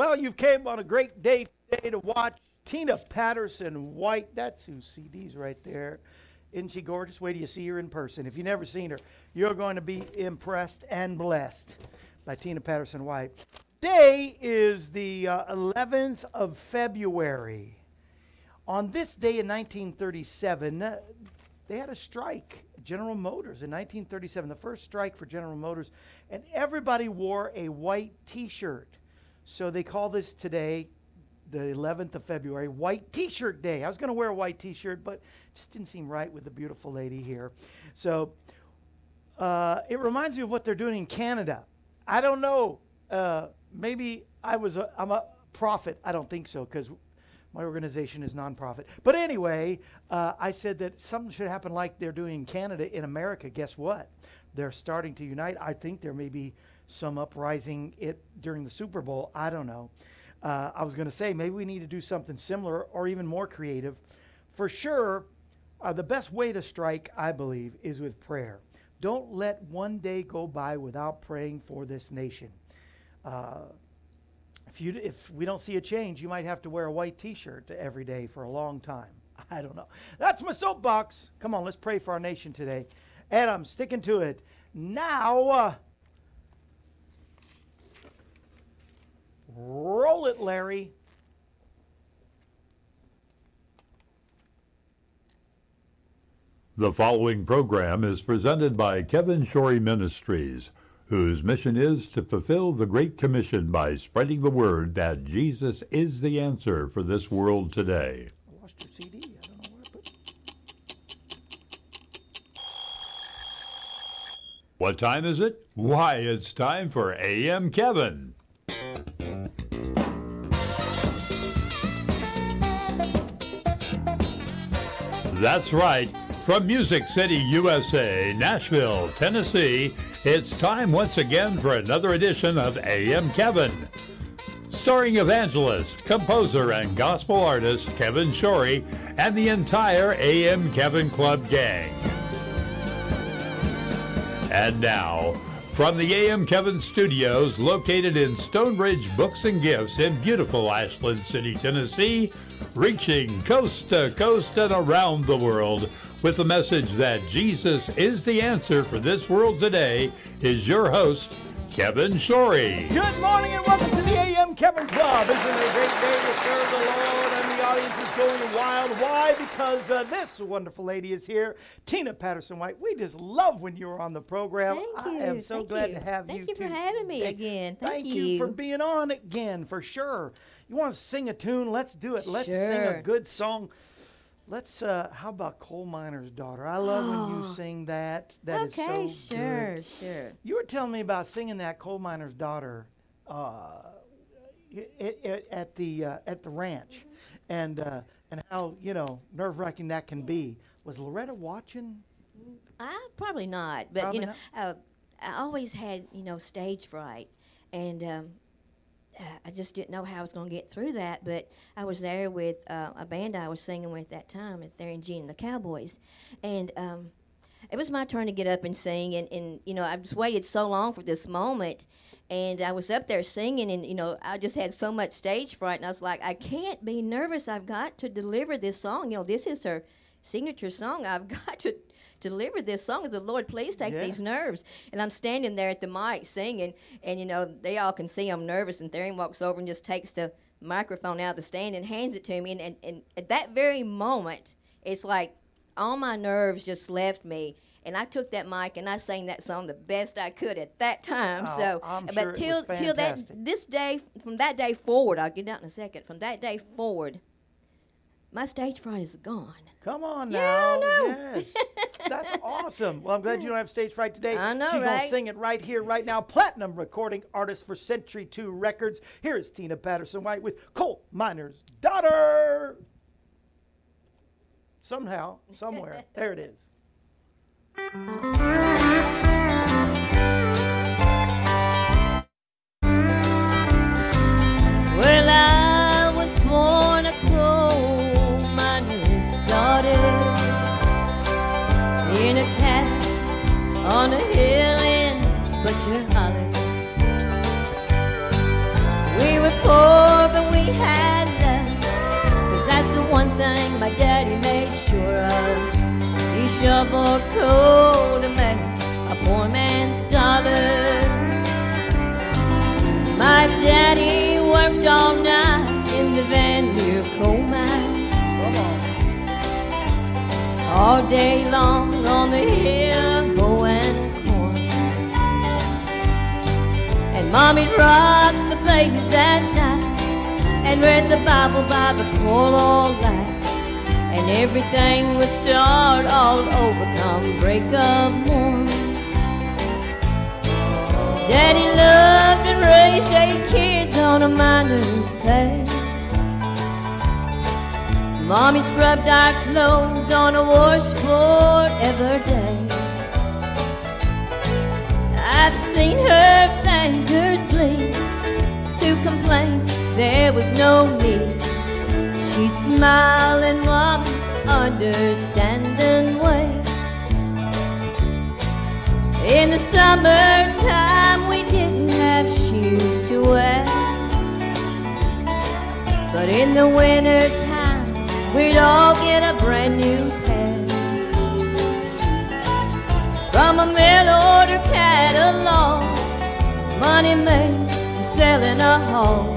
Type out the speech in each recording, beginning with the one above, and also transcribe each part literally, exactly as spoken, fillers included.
Well, you've came on a great day today to watch Tina Patterson-White. That's who C D's right there. Isn't she gorgeous? Wait till you see her in person. If you've never seen her, you're going to be impressed and blessed by Tina Patterson-White. Today is the uh, eleventh of February. On this day in nineteen thirty-seven, uh, they had a strike at General Motors in nineteen thirty-seven, the first strike for General Motors, and everybody wore a white T-shirt. So they call this today the eleventh of February, White T-Shirt Day. I was going to wear a white T-shirt, but it just didn't seem right with the beautiful lady here. So uh, it reminds me of what they're doing in Canada. I don't know. Uh, maybe I was a, I'm a prophet. I don't think so, because my organization is nonprofit. But anyway, uh, I said that something should happen like they're doing in Canada in America. Guess what? They're starting to unite. I think there may be some uprising it during the Super Bowl. I don't know. Uh, I was going to say, maybe we need to do something similar or even more creative. For sure, uh, the best way to strike, I believe, is with prayer. Don't let one day go by without praying for this nation. Uh, if, you, if we don't see a change, you might have to wear a white T-shirt every day for a long time. I don't know. That's my soapbox. Come on, let's pray for our nation today. And I'm sticking to it. Now... Uh, Roll it, Larry. The following program is presented by Kevin Shorey Ministries, whose mission is to fulfill the Great Commission by spreading the word that Jesus is the answer for this world today. I lost your C D. I don't know where I put it. What time is it? Why, it's time for A M Kevin. That's right. From Music City, U S A, Nashville, Tennessee, it's time once again for another edition of A M Kevin. Starring evangelist, composer, and gospel artist Kevin Shorey and the entire A M Kevin Club gang. And now, from the A M Kevin studios located in Stone Ridge Books and Gifts in beautiful Ashland City, Tennessee, reaching coast to coast and around the world with the message that Jesus is the answer for this world today is your host, Kevin Shorey. Good morning and welcome to the A M Kevin Club. Isn't it a great day to serve the Lord? And the audience is going wild. Why? Because uh, this wonderful lady is here, Tina Patterson-White. We just love when you were on the program. Thank you. I am so Thank glad you. to have Thank you. Thank you for too. having me again. Thank, Thank you. you for being on again, for sure. You want to sing a tune? Let's do it. Let's sure. sing a good song. Let's, uh, how about Coal Miner's Daughter? I love oh. when you sing that. That okay, is so sure, good. sure. You were telling me about singing that Coal Miner's Daughter uh, it, it, at the uh, at the ranch, mm-hmm. and uh, and how, you know, nerve wracking that can be. Was Loretta watching? I probably not, but probably you know, uh, I always had you know stage fright, and. Um, I just didn't know how I was going to get through that, but I was there with uh, a band I was singing with at that time. They're in Gene and the Cowboys. And um, it was my turn to get up and sing, and, and you know, I've just waited so long for this moment, and I was up there singing, and, you know, I just had so much stage fright, and I was like, I can't be nervous. I've got to deliver this song. You know, this is her signature song. I've got to deliver this song. As the Lord, please take yeah. these nerves. And I'm standing there at the mic singing, and you know they all can see I'm nervous. And Theron walks over and just takes the microphone out of the stand and hands it to me. And, and, and at that very moment, it's like all my nerves just left me, and I took that mic and I sang that song the best I could at that time. Oh, so, I'm but sure till it was till that this day, from that day forward, I'll get out in a second. From that day forward, my stage fright is gone. Come on now. Yeah, I know. Yes. That's awesome. Well, I'm glad you don't have stage fright today. I know, She's right? She's going to sing it right here, right now. Platinum recording artist for Century Two Records. Here is Tina Patterson-White with Coal Miner's Daughter. Somehow, somewhere. There it is. On a hill in Butcher Hollow, we were poor. shoveled coal to make a poor man's dollar. My daddy worked all night in the Van Buren coal mine. All day long on the hill going corn. And Mommy rocked the babies at night and read the Bible by the coal all night. And everything would start all over come break of morn. Daddy loved and raised eight kids on a miner's pay. Mommy scrubbed our clothes on a washboard every day. I've seen her fingers bleed. To complain there was no need. She smiled and walked understanding ways. In the summertime we didn't have shoes to wear, but in the wintertime we'd all get a brand new pair. From a mail-order catalog, money made from selling a hog.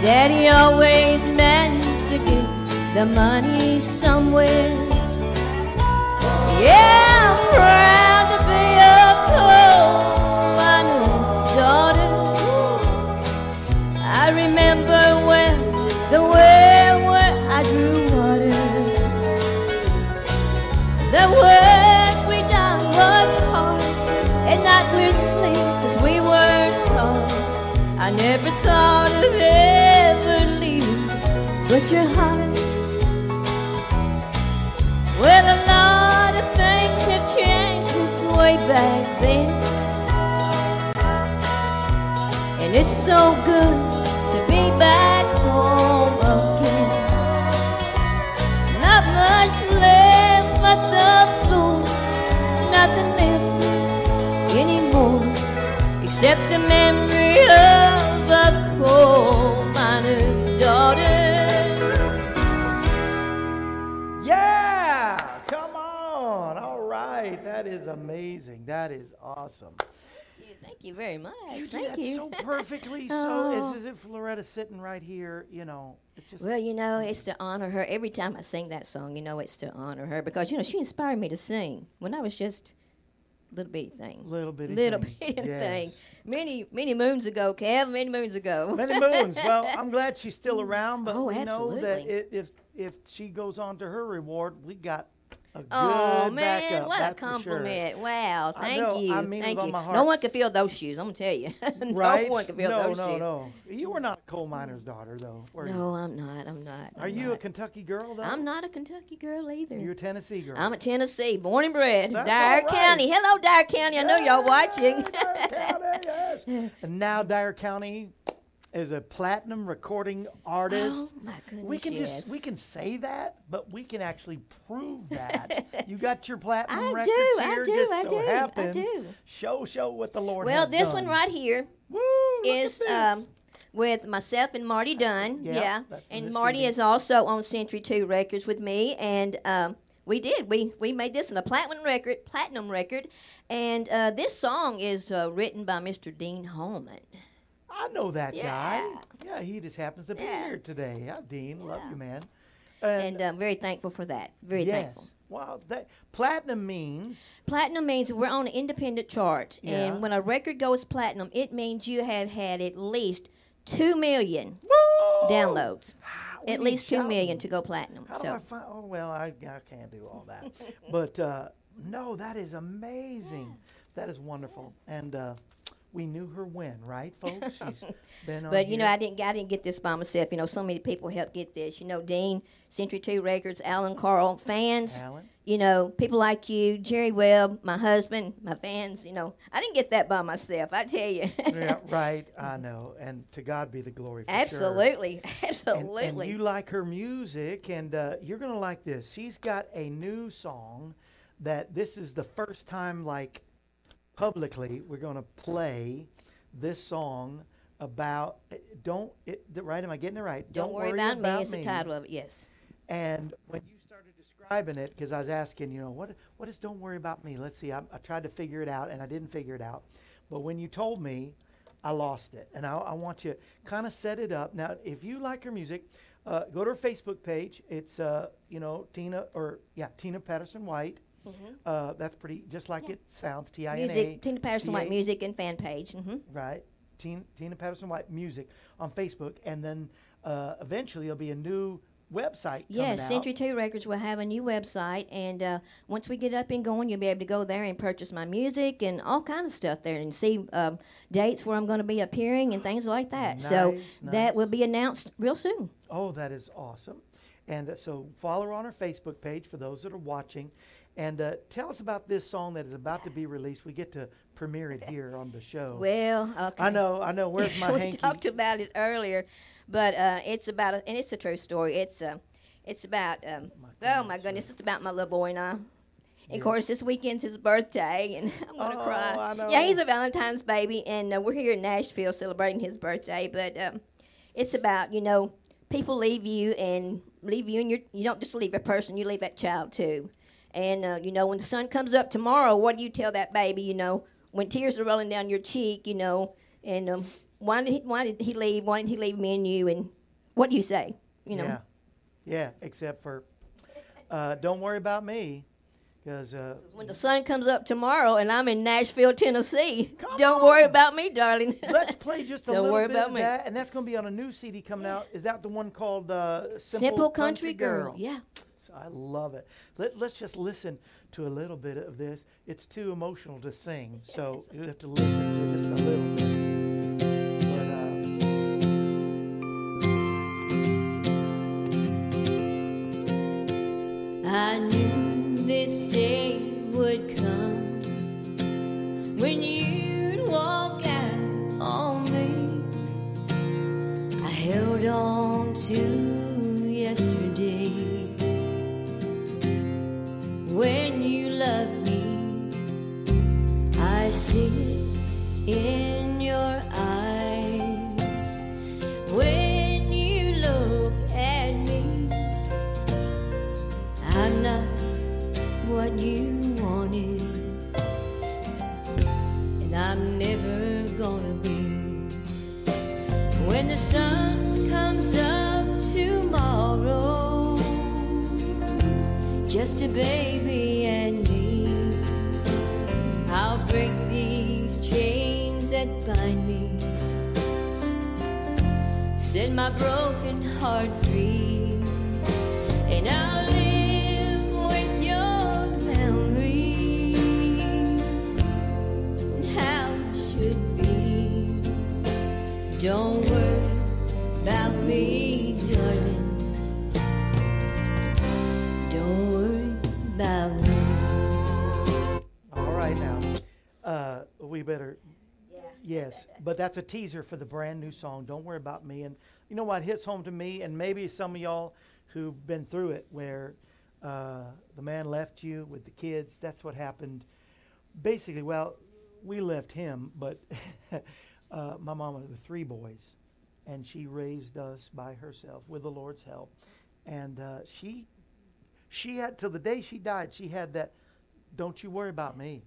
Daddy always managed to get the money somewhere. Yeah, I'm proud to be a coal miner's daughter. I remember when the well where I drew water. The work we done was hard, and not with sleep as we were taught. I never thought of ever leaving but your heart. Well, a lot of things have changed since way back then, and it's so good to be back home again. Not much left but the floor. Nothing lives here anymore except the memory of a coal miner's daughter. Yeah! Come on! All right. That is amazing. That is awesome. Thank you very much. You Thank did that you. so perfectly. So oh. It's as if Loretta's sitting right here, you know. It's just well, you know, it's to honor her. Every time I sing that song, you know, it's to honor her because, you know, she inspired me to sing when I was just a little bitty thing. Little bitty little thing. Little bitty yes. thing. Many, many moons ago, Kev, many moons ago. Many moons. Well, I'm glad she's still around, but oh, we absolutely. know that it, if, if she goes on to her reward, we got... Oh, man, backup, what a compliment. Sure. Wow, thank I know, you. I mean thank it you. My heart. No one could feel those shoes, I'm going to tell you. no right? one could feel no, those no, shoes. No, no, You were not a coal miner's daughter, though, were no, you? No, I'm not. I'm not. I'm Are you not. a Kentucky girl, though? I'm not a Kentucky girl either. You're a Tennessee girl. I'm a Tennessee, born and bred. That's Dyer right. County. Hello, Dyer County. I know y'all watching. Dyer County, yes. And now Dyer County is a platinum recording artist. Oh my goodness! We can yes. just we can say that, but we can actually prove that. You got your platinum I records do, here. I do. Just I so do. Happens. I do. Show show what the Lord. Well, has this done. one right here Woo, is um, with myself and Marty Dunn. Yeah, yeah. and Marty C D. Is also on Century Two Records with me, and um, we did we we made this in a platinum record, platinum record, and uh, this song is uh, written by Mister Dean Holman. I know that yeah. guy. Yeah, he just happens to be yeah. here today. Yeah, Dean, yeah. love you, man. And, and I'm very thankful for that. Very yes. thankful. Wow, that platinum means platinum means we're on an independent chart, yeah. and when a record goes platinum, it means you have had at least two million Whoa! downloads. What at least shouting? two million to go platinum. How so. do I find? Oh well, I I can't do all that. but uh, no, that is amazing. Yeah. That is wonderful, and. Uh, We knew her when, right, folks? She's been on But, you here. know, I didn't, I didn't get this by myself. You know, so many people helped get this. You know, Dean, Century Two Records, Alan Carl, fans. Alan. You know, people like you, Jerry Webb, my husband, my fans. You know, I didn't get that by myself, I tell you. yeah, right, I know. And to God be the glory for Absolutely, sure. absolutely. And, and you like her music, and uh, you're going to like this. She's got a new song that this is the first time, like, publicly, we're going to play this song about, don't, it, right, am I getting it right? Don't, don't worry, worry about, about me, is the title of it, yes. And when you started describing describing it because I was asking, you know, what what is Don't Worry About Me? Let's see. I, I tried to figure it out, and I didn't figure it out. But when you told me, I lost it. And I, I want you to kind of set it up. Now, if you like her music, uh, go to her Facebook page. It's, uh, you know, Tina, or, yeah, Tina Patterson-White. Mm-hmm. uh, that's pretty, just like yeah. it sounds, T I N A. Music, Tina Patterson-White Music and fan page. Mm-hmm. Right. Tina, Tina Patterson-White Music on Facebook. And then uh, eventually there'll be a new website. Yes, Century Two Records will have a new website, and uh, once we get up and going, you'll be able to go there and purchase my music and all kind of stuff there, and see um, dates where I'm going to be appearing and things like that. Nice, so nice. That will be announced real soon. Oh, that is awesome! And uh, so follow her on her Facebook page for those that are watching, and uh, tell us about this song that is about to be released. We get to premiere it here on the show. Well, okay. I know, I know. Where's my we hanky? Talked about it earlier. But uh, it's about, a, and it's a true story. It's uh, it's about, um, my oh my goodness, right. It's about my little boy and I. And yes. Of course, this weekend's his birthday, and I'm going to oh, cry. I know. Yeah, he's a Valentine's baby, and uh, we're here in Nashville celebrating his birthday. But um, it's about, you know, people leave you and leave you, and you're, you don't just leave a person, you leave that child too. And, uh, you know, when the sun comes up tomorrow, what do you tell that baby, you know, when tears are rolling down your cheek, you know, and... Um, Why did, he, why did he leave? Why did he leave me and you? And what do you say? You know. Yeah, yeah. Except for, uh, don't worry about me, because uh, when the sun comes up tomorrow and I'm in Nashville, Tennessee, don't on. worry about me, darling. Let's play just a don't little worry bit about of me. that, and that's going to be on a new C D coming out. Is that the one called uh, Simple, Simple Country, Country Girl? Girl. Yeah. So I love it. Let, let's just listen to a little bit of this. It's too emotional to sing, so you have to listen to just a little bit. I knew this day would come when you'd walk out on me. I held on to yesterday when you loved me. I see it in your eyes when you look at me. I'm not what you wanted, and I'm never gonna be. When the sun comes up tomorrow, just a baby and me, I'll break these chains that bind me, set my broken heart free, and I'll live don't worry about me, darling. Don't worry about me. All right now, uh, we better, yeah. yes, but that's a teaser for the brand new song, Don't Worry About Me. And you know what, it hits home to me, and maybe some of y'all who've been through it, where uh, the man left you with the kids. That's what happened. Basically, well, we left him, but... Uh, my mama had three boys, and she raised us by herself with the Lord's help. And uh, she, she had, till the day she died, she had that, don't you worry about me.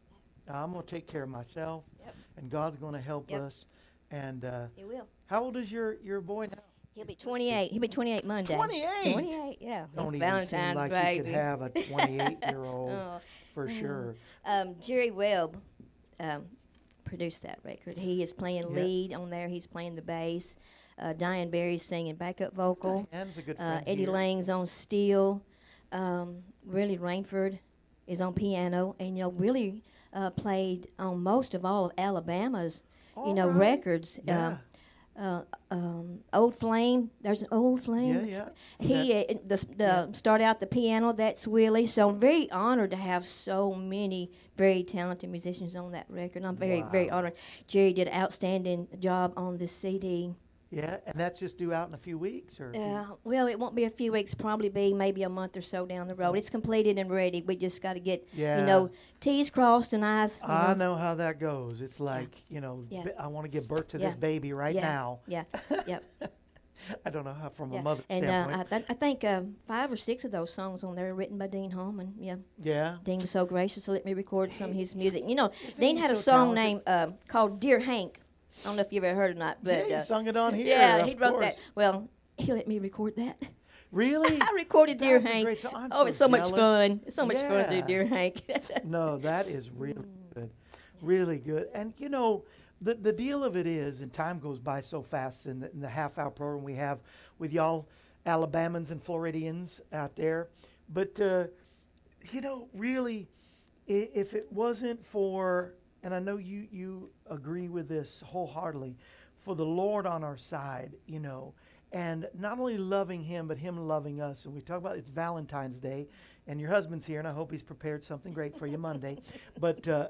I'm going to take care of myself, yep. and God's going to help yep. us. And uh, He will. How old is your, your boy now? He'll be twenty-eight. He'll be twenty-eight Monday. twenty-eight? twenty-eight, yeah. Don't even seem like baby. You could have a twenty-eight-year-old oh. for sure. Um, Jerry Webb. Um, produced that record. He is playing yeah. lead on there. He's playing the bass. Uh, Diane Berry's singing backup vocal. Diane's a good friend. Uh, Eddie here. Lang's on steel. Um, Willie Rainford is on piano, and you know Willie uh, played on most of all of Alabama's all you know right. records. Yeah. Uh, uh, um, Old Flame. There's an Old Flame. Yeah, yeah. He uh, the, the yeah. start out the piano. That's Willie. So I'm very honored to have so many very talented musicians on that record. I'm very, wow. very honored. Jerry did an outstanding job on this C D. Yeah, and that's just due out in a few weeks? Or uh, well, it won't be a few weeks. Probably be maybe a month or so down the road. It's completed and ready. We just got to get, yeah. you know, T's crossed and I's. You know. I know how that goes. It's like, yeah. you know, yeah. I want to give birth to yeah. this baby right yeah. now. Yeah, yeah. I don't know how from yeah. a mother's and, standpoint. And uh, I, th I think uh, five or six of those songs on there are written by Dean Holman. Yeah. Yeah. Dean was so gracious to let me record some of his music. You know, it's Dean had so a song named uh, called Dear Hank. I don't know if you've ever heard it or not, but yeah, he uh, sung it on here. Yeah, he wrote course. that. Well, he let me record that. Really? I recorded Dear That's Hank. So oh, so it's so jealous. much fun. It's so much yeah. fun to do Dear Hank. No, that is really good. Really good. And, you know, the, the deal of it is, and time goes by so fast in the, in the half-hour program we have with y'all Alabamans and Floridians out there. But, uh, you know, really, I if it wasn't for, and I know you, you agree with this wholeheartedly, for the Lord on our side, you know, and not only loving him, but him loving us. And we talk about it's Valentine's Day, and your husband's here, and I hope he's prepared something great for you Monday. But uh,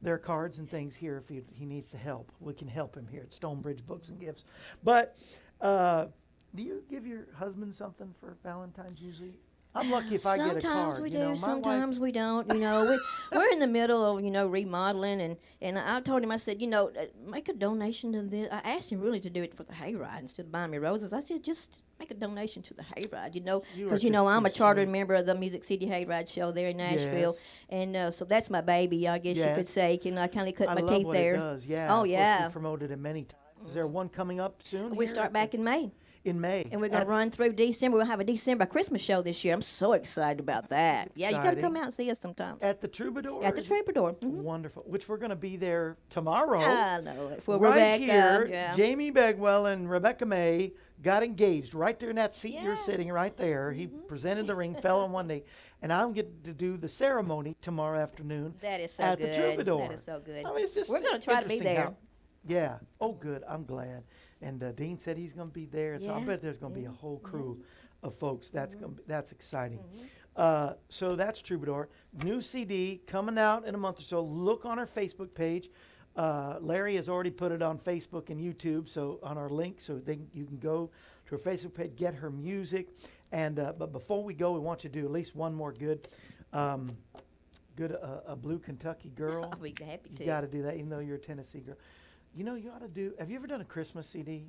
there are cards and things here if he, he needs to help. We can help him here at Stone Ridge Books and Gifts. But uh, do you give your husband something for Valentine's usually? I'm lucky if sometimes I get a card. Sometimes we do, you know, sometimes we don't. You know, we, we're in the middle of, you know, remodeling, and, and I told him, I said, you know, uh, make a donation to this. I asked him really to do it for the hayride instead of buying me roses. I said, just make a donation to the hayride, you know, because, you, you know, I'm a chartered member of the Music City Hayride show there in Nashville. Yes. And uh, so that's my baby, I guess yes. you could say. Can I kind of cut I my love teeth what there? It does. Yeah. Oh, yeah. We promoted it many times. Is there one coming up soon? We here? start back in May. In May. And we're going to run through December. We'll have a December Christmas show this year. I'm so excited about that. Yeah, exciting. You got to come out and see us sometimes. At the Troubadour? At the Troubadour. Mm-hmm. Wonderful. Which we're going to be there tomorrow. I know. If we're right Rebecca, here, yeah. Jamie Begwell and Rebecca May got engaged right there in that seat yeah. you're sitting right there. He mm-hmm. presented the ring, fell on one day. And I'm getting to do the ceremony tomorrow afternoon. That is so at good. At the Troubadour. That is so good. I mean, it's just we're going to try to be there. How, yeah. Oh, good. I'm glad. And uh, Dean said he's going to be there. Yeah. So I bet there's going to yeah. be a whole crew mm-hmm. of folks. That's mm-hmm. gonna be, that's exciting. Mm-hmm. uh, so that's Troubadour. New C D coming out in a month or so. Look on our Facebook page. Uh, Larry has already put it on Facebook and YouTube, so on our link, so they, you can go to her Facebook page, get her music. And uh, but before we go, we want you to do at least one more good. Um, good uh, a blue Kentucky girl. I'll be happy to. You got to do that, even though you're a Tennessee girl. You know, you ought to do, have you ever done a Christmas C D?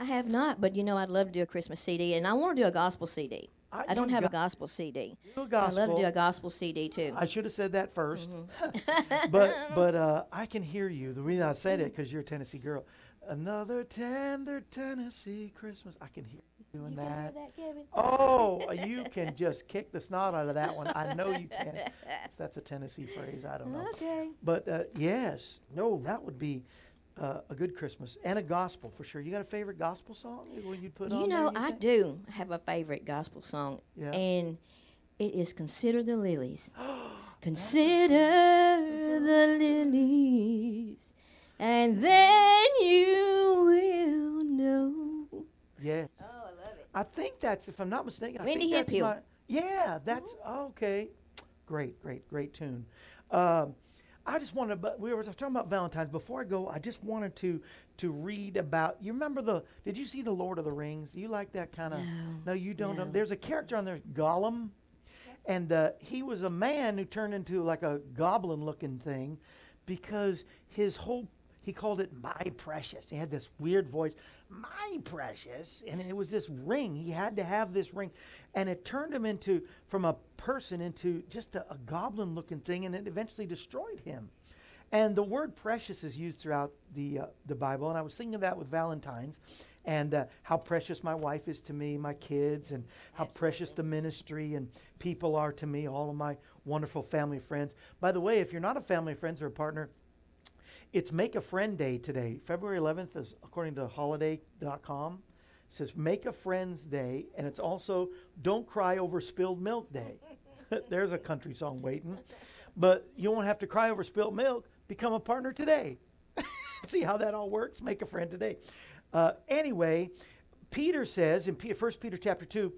I have not, but you know, I'd love to do a Christmas C D, and I want to do a gospel C D. I, I don't have a gospel C D. Gospel. I'd love to do a gospel C D, too. I should have said that first. Mm-hmm. but but uh, I can hear you. The reason I said it, because you're a Tennessee girl. Another tender Tennessee Christmas. I can hear you doing you that. that Kevin. Oh, you can just kick the snot out of that one. I know you can. If that's a Tennessee phrase, I don't know. Okay. But uh, yes, no, that would be... Uh, a good Christmas and a gospel for sure. You got a favorite gospel song you'd put on? You know, I do have a favorite gospel song, yeah. and it is "Consider the Lilies." Consider the lilies, and then you will know. Yes. Oh, I love it. I think that's, if I'm not mistaken, I Wendy think Hill. That's my, yeah, that's mm-hmm. okay. Great, great, great tune. Um, I just wanted, but we were talking about Valentine's. Before I go, I just wanted to to read about. You remember the? Did you see the Lord of the Rings? Do you like that kind of? No, no, you don't. No. Know. There's a character on there, Gollum, and uh, he was a man who turned into like a goblin-looking thing, because his whole he called it "my precious." He had this weird voice, "my precious," and it was this ring. He had to have this ring, and it turned him into from a person into just a, a goblin-looking thing, and it eventually destroyed him. And the word "precious" is used throughout the uh, the Bible, and I was thinking of that with Valentine's, and uh, how precious my wife is to me, my kids, and how Absolutely. precious the ministry and people are to me, all of my wonderful family friends. By the way, if you're not a family friends or a partner, it's Make a Friend Day today. February eleventh is, according to holiday dot com, says Make a Friends Day, and it's also Don't Cry Over Spilled Milk Day. There's a country song waiting. But you won't have to cry over spilled milk. Become a partner today. See how that all works? Make a friend today. Uh, anyway, Peter says in First Peter chapter two,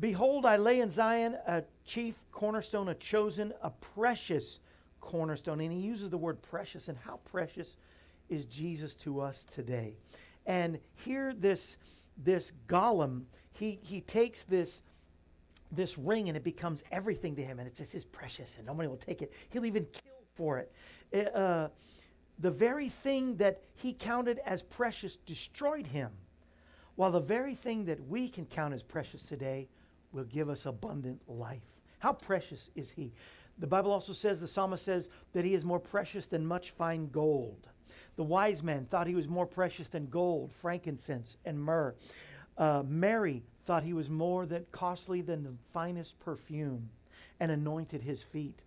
behold, I lay in Zion a chief cornerstone, a chosen, a precious cornerstone, and he uses the word precious, and how precious is Jesus to us today. And here this this Gollum, he he takes this this ring, and it becomes everything to him, and it's, it's his precious, and nobody will take it. He'll even kill for it. Uh, the very thing that he counted as precious destroyed him. while the very thing that we can count as precious today will give us abundant life. How precious is he? The Bible also says, the psalmist says, that he is more precious than much fine gold. The wise man thought he was more precious than gold, frankincense, and myrrh. Uh, Mary thought he was more than costly than the finest perfume, and anointed his feet.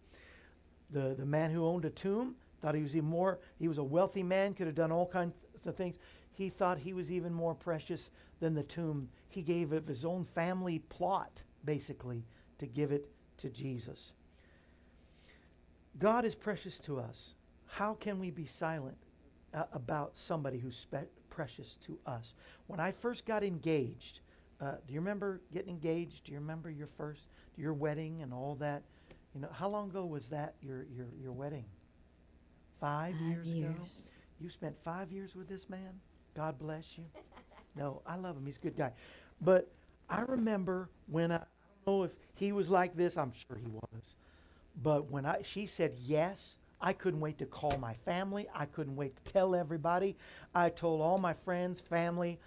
The, the man who owned a tomb thought he was even more, he was a wealthy man, could have done all kinds of things. He thought he was even more precious than the tomb. He gave of his own family plot, basically, to give it to Jesus. God is precious to us. How can we be silent uh, about somebody who's spe- precious to us? When I first got engaged, uh, do you remember getting engaged? Do you remember your first, your wedding and all that? You know, how long ago was that, your your, your wedding? Five, five years, years ago? You spent five years with this man? God bless you. No, I love him. He's a good guy. But I remember when I, I don't know if he was like this. I'm sure he was. But when I, she said yes, I couldn't wait to call my family. I couldn't wait to tell everybody. I told all my friends, family.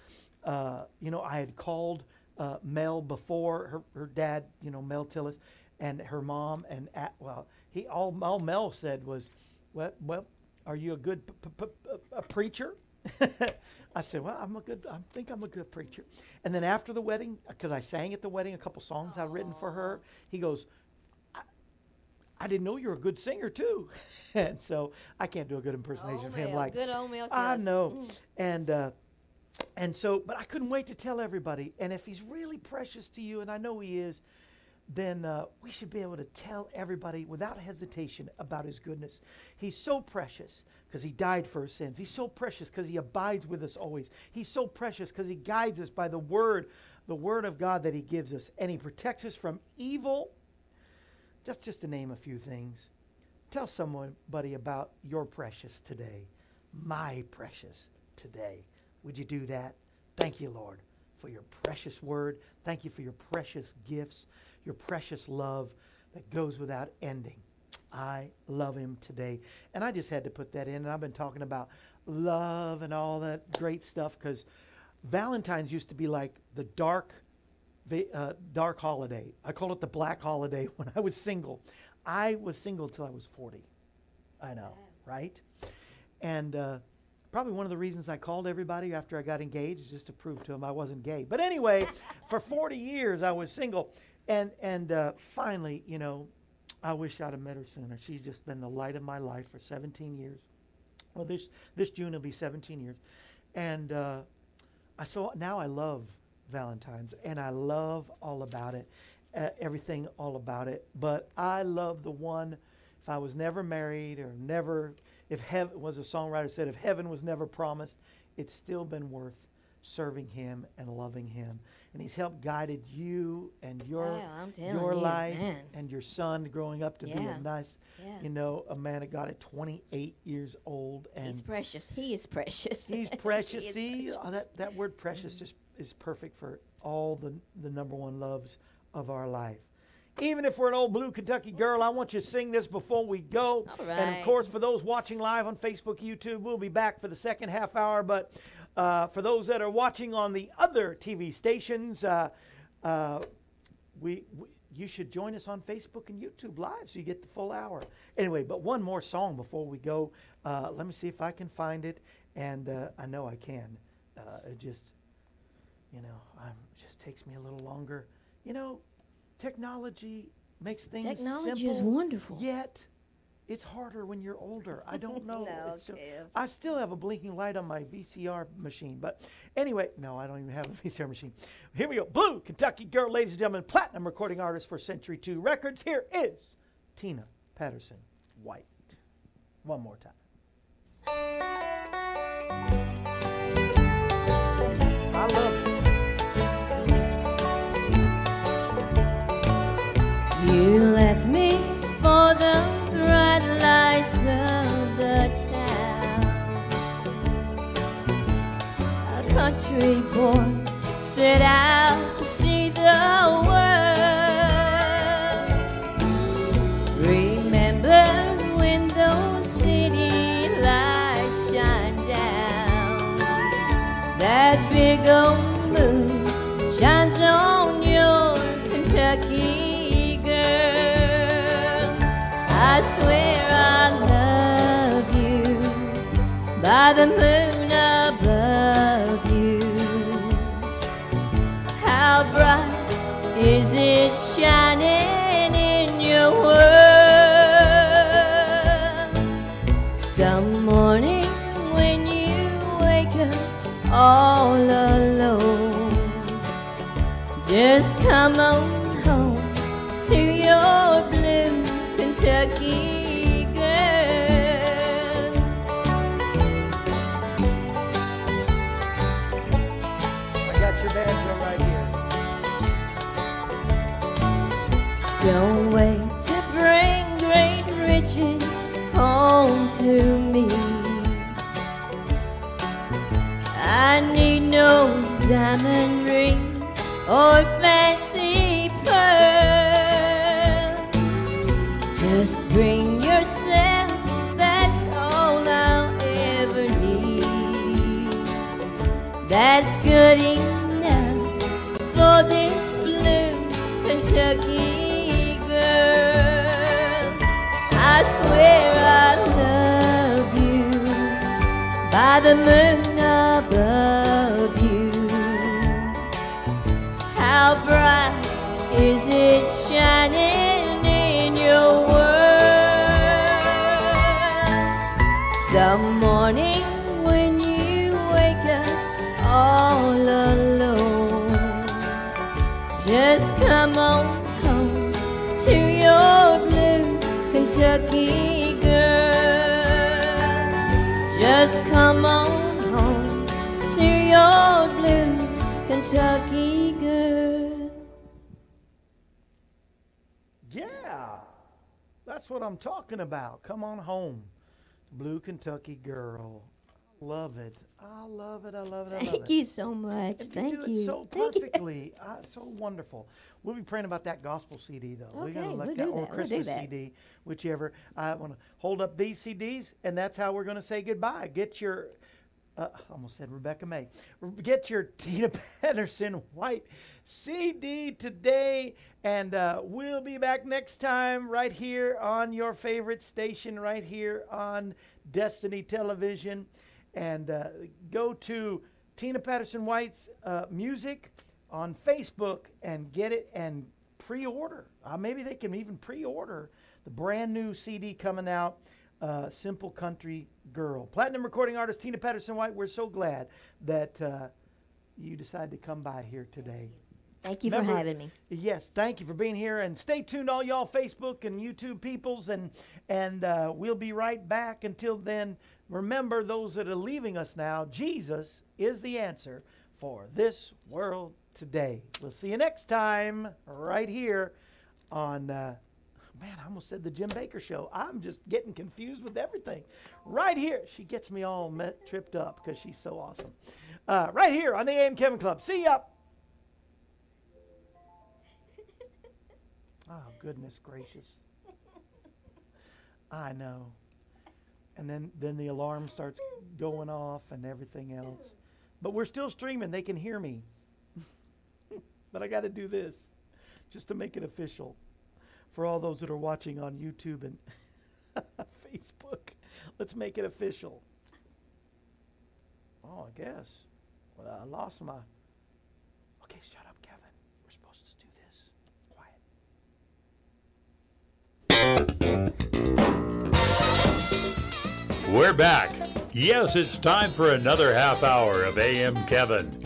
Uh, you know, I had called uh, Mel before, her, her dad, you know, Mel Tillis, and her mom. And, at, well, he all, all Mel said was, well, well are you a good p- p- p- a preacher? I said, well, I'm a good, I think I'm a good preacher. And then after the wedding, because I sang at the wedding, a couple songs I'd written for her, he goes, I didn't know you were a good singer, too. And so I can't do a good impersonation oh, of him. Mel. Like, good old Mel Tillis. I know. Mm. And, uh, and so, but I couldn't wait to tell everybody. And if he's really precious to you, and I know he is, then uh, we should be able to tell everybody without hesitation about his goodness. He's so precious because he died for our sins. He's so precious because he abides with us always. He's so precious because he guides us by the word, the word of God that he gives us. And he protects us from evil. That's just to name a few things. Tell somebody about your precious today, my precious today. Would you do that? Thank you, Lord, for your precious word. Thank you for your precious gifts, your precious love that goes without ending. I love him today. And I just had to put that in. And I've been talking about love and all that great stuff because Valentine's used to be like the dark The uh, dark holiday. I called it the black holiday when I was single. I was single till I was forty. I know, right? And uh, probably one of the reasons I called everybody after I got engaged is just to prove to them I wasn't gay. But anyway, for forty years I was single, and and uh, finally, you know, I wish I'd have met her sooner. She's just been the light of my life for seventeen years. Well, this this June will be seventeen years, and uh, I saw now I love Valentine's, and I love all about it, uh, everything all about it. But I love the one. If I was never married or never, if heaven was a songwriter said, if heaven was never promised, it's still been worth serving him and loving him. And he's helped guided you and your wow, your you, life man. And your son growing up to yeah. be a nice, yeah. you know, a man of God at twenty-eight years old. And he's precious. He is precious. He's precious. he See, precious. Oh, that that word precious mm-hmm. just. is perfect for all the, the number one loves of our life. Even if we're an old blue Kentucky girl, I want you to sing this before we go. All right. And, of course, for those watching live on Facebook, YouTube, we'll be back for the second half hour. But uh, for those that are watching on the other T V stations, uh, uh, we, we you should join us on Facebook and YouTube Live so you get the full hour. Anyway, but one more song before we go. Uh, let me see if I can find it. And uh, I know I can. Uh, it just... You know, I'm, it just takes me a little longer. You know, technology makes things technology simple. Technology is wonderful. Yet, it's harder when you're older. I don't know. no, so, I still have a blinking light on my V C R machine. But anyway, no, I don't even have a V C R machine. Here we go. Blue Kentucky Girl, ladies and gentlemen, platinum recording artist for Century Two Records. Here is Tina Patterson-White. One more time. I love you. You left me for the bright lights of the town. A country boy set out to see the world. Remember when those city lights shine down? That big old moon. swear I love you by the moon above you. How bright is it shining in your world? Some morning when you wake up all alone, just come on home to your blue Kentucky girl. I got your banjo right here. Don't wait to bring great riches home to me. I need no diamond ring or fancy pearls. Just bring yourself, that's all I'll ever need. That's good enough for this blue Kentucky girl. I swear I love you by the moon above you. How bright is it shining in your world? Some morning when you wake up all alone, just come on home to your blue Kentucky girl. Just come on home to your blue Kentucky girl. That's what I'm talking about. Come on home, blue Kentucky girl. Love it. I love it. I love it. I love it. Thank you so much. And thank you. Do you. It so perfectly. uh, so wonderful. We'll be praying about that gospel C D though. Okay, we're gonna let we'll that, do that or Christmas we'll do that. C D, whichever. I want to hold up these C Ds, and that's how we're going to say goodbye. Get your, uh, I almost said Rebecca May. Get your Tina Patterson-White C D today. And uh, we'll be back next time right here on your favorite station, right here on Destiny Television. And uh, go to Tina Patterson-White's uh, music on Facebook and get it and pre-order. Uh, maybe they can even pre-order the brand new C D coming out, uh, Simple Country Girl. Platinum recording artist Tina Patterson-White, we're so glad that uh, you decided to come by here today. Thank you Remember, for having me. Yes, thank you for being here. And stay tuned, all y'all Facebook and YouTube peoples. And, and uh, we'll be right back. Until then, remember those that are leaving us now, Jesus is the answer for this world today. We'll see you next time right here on, uh, man, I almost said the Jim Baker Show. I'm just getting confused with everything. Right here. She gets me all met, tripped up because she's so awesome. Uh, right here on the A M Kevin Club. See ya. Oh, goodness gracious. I know. And then, then the alarm starts going off and everything else. But we're still streaming. They can hear me. But I got to do this just to make it official for all those that are watching on YouTube and Facebook. Let's make it official. Oh, I guess. Well, I lost my... Okay, shut up, Kevin. We're supposed to do this. We're back. Yes, it's time for another half hour of A M Kevin.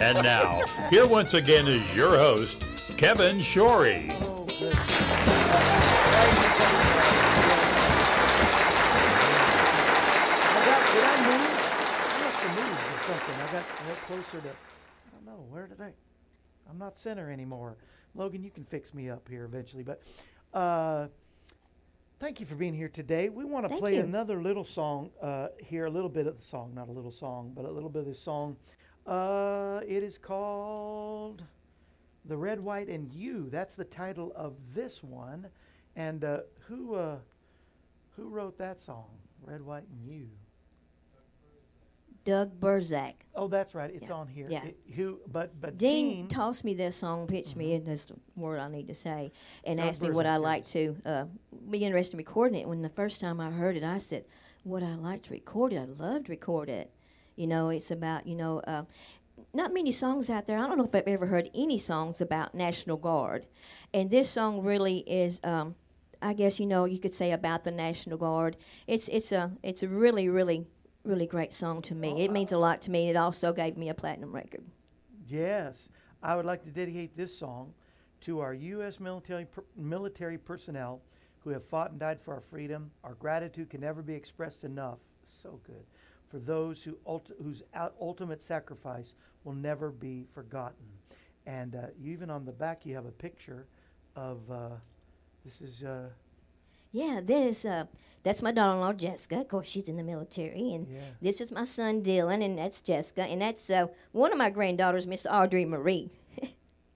And now, here once again is your host, Kevin Shorey. Oh, I got closer to, I don't know, where did I? I'm not center anymore. Logan, you can fix me up here eventually, but... Uh, Thank you for being here today. We want to Thank play you. another little song uh, here, a little bit of the song, not a little song, but a little bit of this song. Uh, it is called The Red, White, and You. That's the title of this one. And uh, who uh, who wrote that song, Red, White, and You? Doug Burzak. Oh, that's right. It's yeah. on here. Yeah. It, who? But but Dean, Dean tossed me this song, pitched mm-hmm. me in this word I need to say, and Doug asked me Burzak, what I yes. like to uh, be interested in recording it. When the first time I heard it, I said, "What I like to record it, I love to record it." You know, it's about you know. Uh, Not many songs out there. I don't know if I've ever heard any songs about National Guard. And this song really is, um, I guess, you know, you could say about the National Guard. It's it's a it's a really, really, really great song to me. Oh, it means a lot to me. It also gave me a platinum record. Yes. I would like to dedicate this song to our U S military per- military personnel who have fought and died for our freedom. Our gratitude can never be expressed enough. So good. For those who ulti- whose ultimate sacrifice will never be forgotten. And uh, even on the back, you have a picture of, uh, this is... Uh, yeah, this, uh, that's my daughter-in-law, Jessica. Of course, she's in the military. And yeah. this is my son, Dylan, and that's Jessica. And that's uh, one of my granddaughters, Miss Audrey Marie.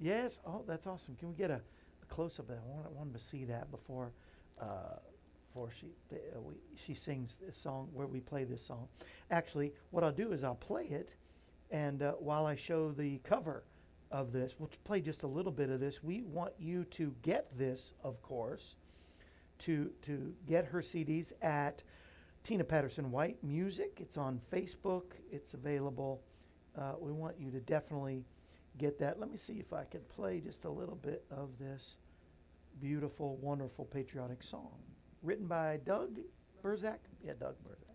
Yes, oh, that's awesome. Can we get a, a close-up of that? I want, I want to see that before... Uh, Before she uh, we, she sings this song where we play this song. Actually, what I'll do is I'll play it, and uh, while I show the cover of this, we'll play just a little bit of this. We want you to get this, of course, to to get her C Ds at Tina Patterson-White Music. It's on Facebook. It's available. Uh, we want you to definitely get that. Let me see if I can play just a little bit of this beautiful, wonderful, patriotic song. Written by Doug Burzak. Yeah, Doug Burzak.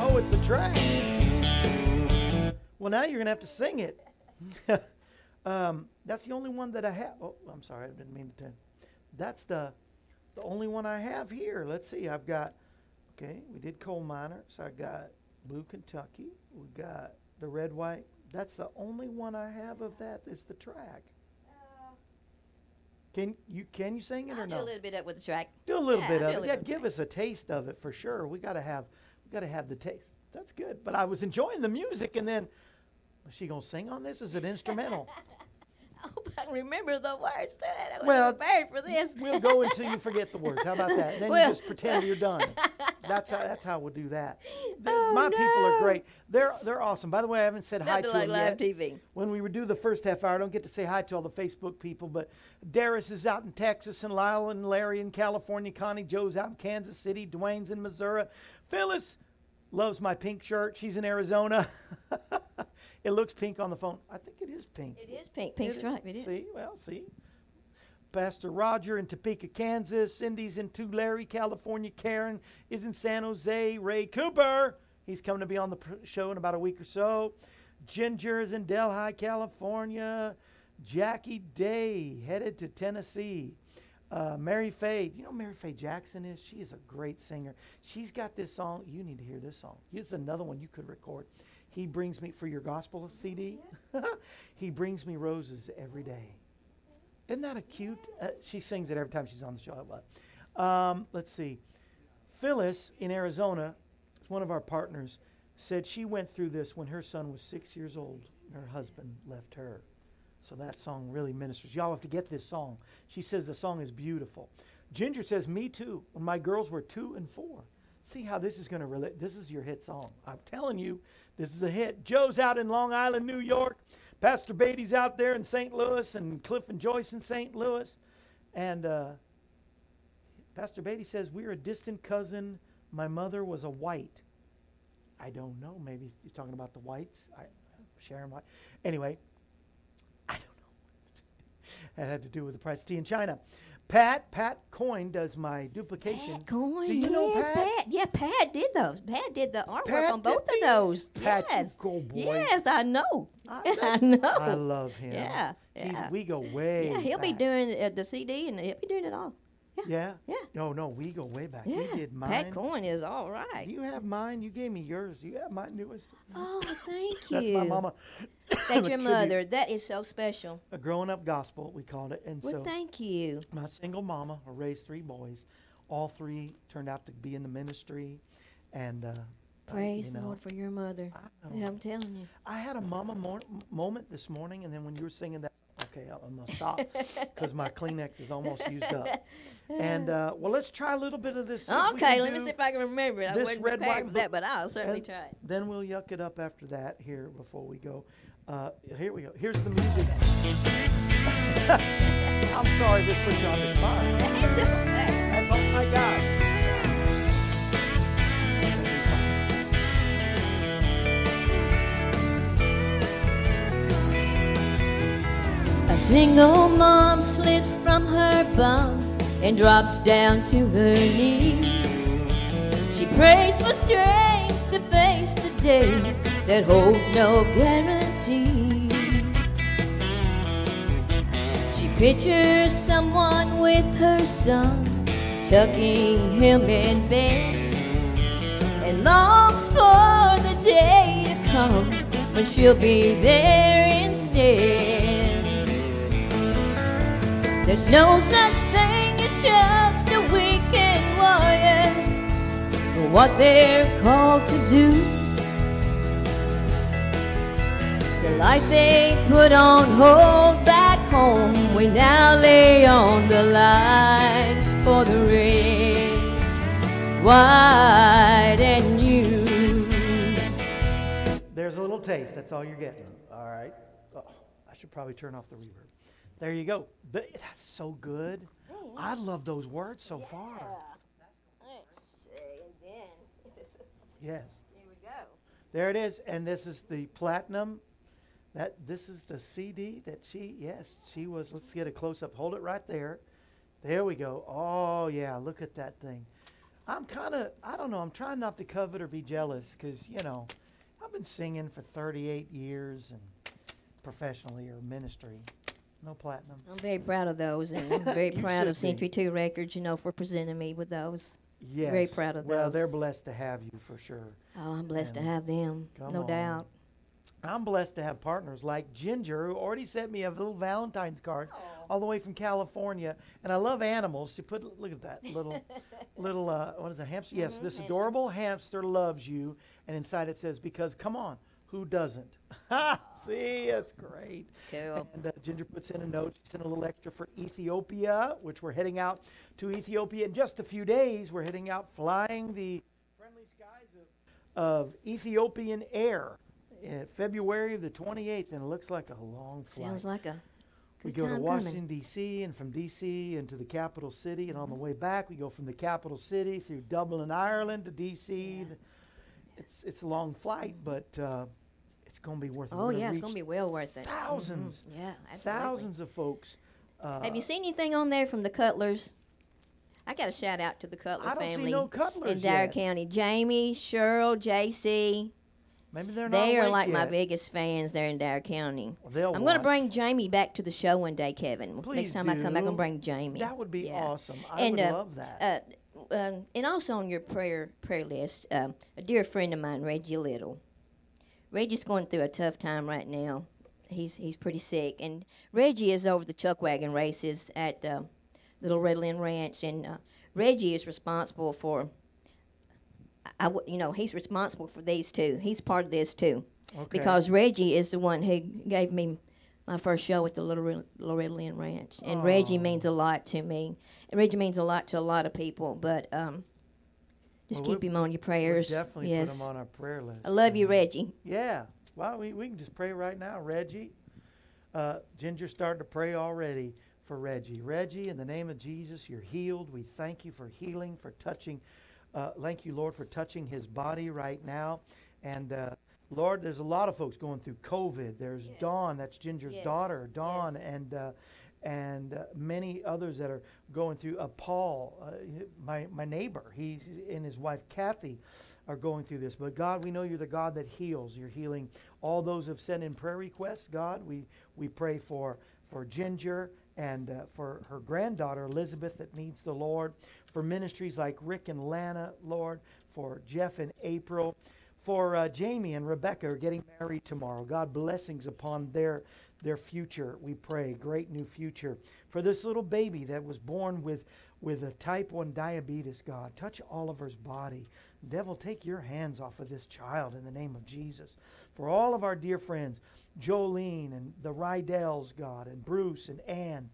Oh, it's the track. Well, now you're gonna have to sing it. Um, that's the only one that I have. Oh, I'm sorry, I didn't mean to. Tell. That's the the only one I have here. Let's see. I've got. Okay, we did Coal Miner. So I got Blue Kentucky. We got the Red White. That's the only one I have of that. Is the track. Uh, can you can you sing it I'll or no? Do a little bit up with the track. Do a little yeah, bit I'll of it. Yeah, give us a taste of it for sure. We gotta have we gotta have the taste. That's good. But I was enjoying the music, and then. Is she gonna sing on this? Is it instrumental? I hope I can remember the words to it. I well, prepared for this. We'll go until you forget the words. How about that? And then well. You just pretend you're done. That's how. That's how we'll do that. Oh, my no. people are great. They're they're awesome. By the way, I haven't said Nothing hi to like them live yet. T V. When we do the first half hour, I don't get to say hi to all the Facebook people. But Darius is out in Texas, and Lyle and Larry in California. Connie Joe's out in Kansas City. Dwayne's in Missouri. Phyllis loves my pink shirt. She's in Arizona. It looks pink on the phone. I think it is pink. It is pink. Pink it stripe. It is. See? Well, see. Pastor Roger in Topeka, Kansas. Cindy's in Tulare, California. Karen is in San Jose. Ray Cooper. He's coming to be on the pr- show in about a week or so. Ginger is in Delhi, California. Jackie Day headed to Tennessee. Uh, Mary Faye. You know who Mary Faye Jackson is? She is a great singer. She's got this song. You need to hear this song. It's another one you could record. He brings me, for your gospel C D, he brings me roses every day. Isn't that a cute? Uh, she sings it every time she's on the show. I love it. Um, let's see. Phyllis in Arizona, one of our partners, said she went through this when her son was six years old and her husband left her. So that song really ministers. Y'all have to get this song. She says the song is beautiful. Ginger says, me too, when my girls were two and four. See how this is going to relate. This is your hit song. I'm telling you, this is a hit. Joe's out in Long Island, New York. Pastor Beatty's out there in Saint Louis, and Cliff and Joyce in Saint Louis. And uh, Pastor Beatty says, we're a distant cousin. My mother was a white. I don't know. Maybe he's talking about the whites. I, Sharon White. Anyway, I don't know. That had to do with the price of tea in China. Pat, Pat Coyne does my duplication. Pat Coyne, do you yes, know Pat? Pat? Yeah, Pat did those. Pat did the artwork Pat on both of those. Pat, yes. you go boy. Yes, I know. I, I know. I love him. Yeah, yeah. He's, we go way Yeah, he'll back. be doing uh, the C D, and he'll be doing it all. Yeah. Yeah? Yeah. No, no, we go way back. Yeah. He did mine. Pat Coyne is all right. You have mine. You gave me yours. You have my newest. Oh, thank you. That's my mama. That's your mother. That is so special. A growing up gospel, we called it. And well, so thank you. My single mama who raised three boys all three turned out to be in the ministry. And uh, praise uh, the know, Lord for your mother. Yeah, I'm telling you. I had a mama mo moment this morning, and then when you were singing that, okay, I'm going to stop because my Kleenex is almost used up. And, uh, well, let's try a little bit of this. Okay, let me see if I can remember it. I wasn't prepared for that, but I'll certainly try it. Then we'll yuck it up after that here before we go. Uh, here we go. Here's the music. I'm sorry this puts you on the spot. That's just okay. That's all I got. A single mom slips from her bunk and drops down to her knees. She prays for strength to face the day that holds no guarantee. She pictures someone with her son, tucking him in bed, and longs for the day to come when she'll be there instead. There's no such thing as just a weekend warrior for what they're called to do. The life they put on hold back home, we now lay on the line for the red, white, and you. There's a little taste, that's all you're getting. All right. Oh, I should probably turn off the reverb. There you go. But that's so good. Mm. I love those words so yeah. far. Let's see. And then. This is yes. Here we go. There it is. And this is the platinum. That This is the C D that she, yes, she was. Let's get a close-up. Hold it right there. There we go. Oh, yeah. Look at that thing. I'm kind of, I don't know. I'm trying not to covet or be jealous because, you know, I've been singing for thirty-eight years and professionally or ministry. No platinum. I'm very proud of those, and I'm very proud of Century Two Records, you know, for presenting me with those. Yes. Very proud of well, those. Well, they're blessed to have you for sure. Oh, I'm blessed and to have them, no on. doubt. I'm blessed to have partners like Ginger, who already sent me a little Valentine's card oh. all the way from California. And I love animals. She put, look at that little, little uh, what is it, hamster? Mm-hmm, yes, this hamster. Adorable hamster loves you. And inside it says, because, come on. Who doesn't? See, that's great. Cool. And uh, Ginger puts in a note. She sent a little extra for Ethiopia, which we're heading out to Ethiopia in just a few days. We're heading out flying the friendly skies of, of Ethiopian air in February of the twenty-eighth, and it looks like a long flight. Sounds like a good time. We go to Washington, D C, and from D C into the capital city, and on the way back, we go from the capital city through Dublin, Ireland to D C, yeah. the, It's it's a long flight, but uh, it's going to be worth it. Oh, yeah, it's going to be well worth it. Thousands. Mm-hmm. Yeah, absolutely. Thousands of folks. Uh, Have you seen anything on there from the Cutlers? I got a shout-out to the Cutler I don't family see no Cutlers in Dyer yet. County. Jamie, Cheryl, J C. Maybe they're not They are like yet. my biggest fans there in Dyer County. Well, I'm going to bring Jamie back to the show one day, Kevin. Please Next time do. I come back, I'm going to bring Jamie. That would be yeah. awesome. I and, would uh, love that. Uh, Uh, and also on your prayer prayer list, um, a dear friend of mine, Reggie Little. Reggie's going through a tough time right now. He's he's pretty sick, and Reggie is over the chuck wagon races at uh, Little Red Lynn Ranch, and uh, Reggie is responsible for. I, I you know he's responsible for these two. He's part of this too, okay. because Reggie is the one who gave me my first show at the Little Loretta Lynn Ranch. And oh. Reggie means a lot to me. And Reggie means a lot to a lot of people, but um, just well, keep we'll him on your prayers. We'll definitely yes. put him on our prayer list. I love you, Reggie. Yeah. Well, we, we can just pray right now, Reggie. Uh, Ginger started to pray already for Reggie. Reggie, in the name of Jesus, you're healed. We thank you for healing, for touching. Uh, thank you, Lord, for touching his body right now. And... Uh, Lord, there's a lot of folks going through COVID. There's yes. Dawn, that's Ginger's yes. daughter, Dawn, yes. and uh, and uh, many others that are going through. Uh, Paul, uh, my my neighbor, he and his wife Kathy are going through this. But God, we know you're the God that heals. You're healing all those who've sent in prayer requests. God, we we pray for for Ginger and uh, for her granddaughter Elizabeth that needs the Lord. For ministries like Rick and Lana, Lord, for Jeff and April. for uh, Jamie and Rebecca are getting married tomorrow. God, blessings upon their their future, we pray. Great new future. For this little baby that was born with, with a type one diabetes, God, touch Oliver's body. Devil, take your hands off of this child in the name of Jesus. For all of our dear friends, Jolene and the Rydells, God, and Bruce and Ann,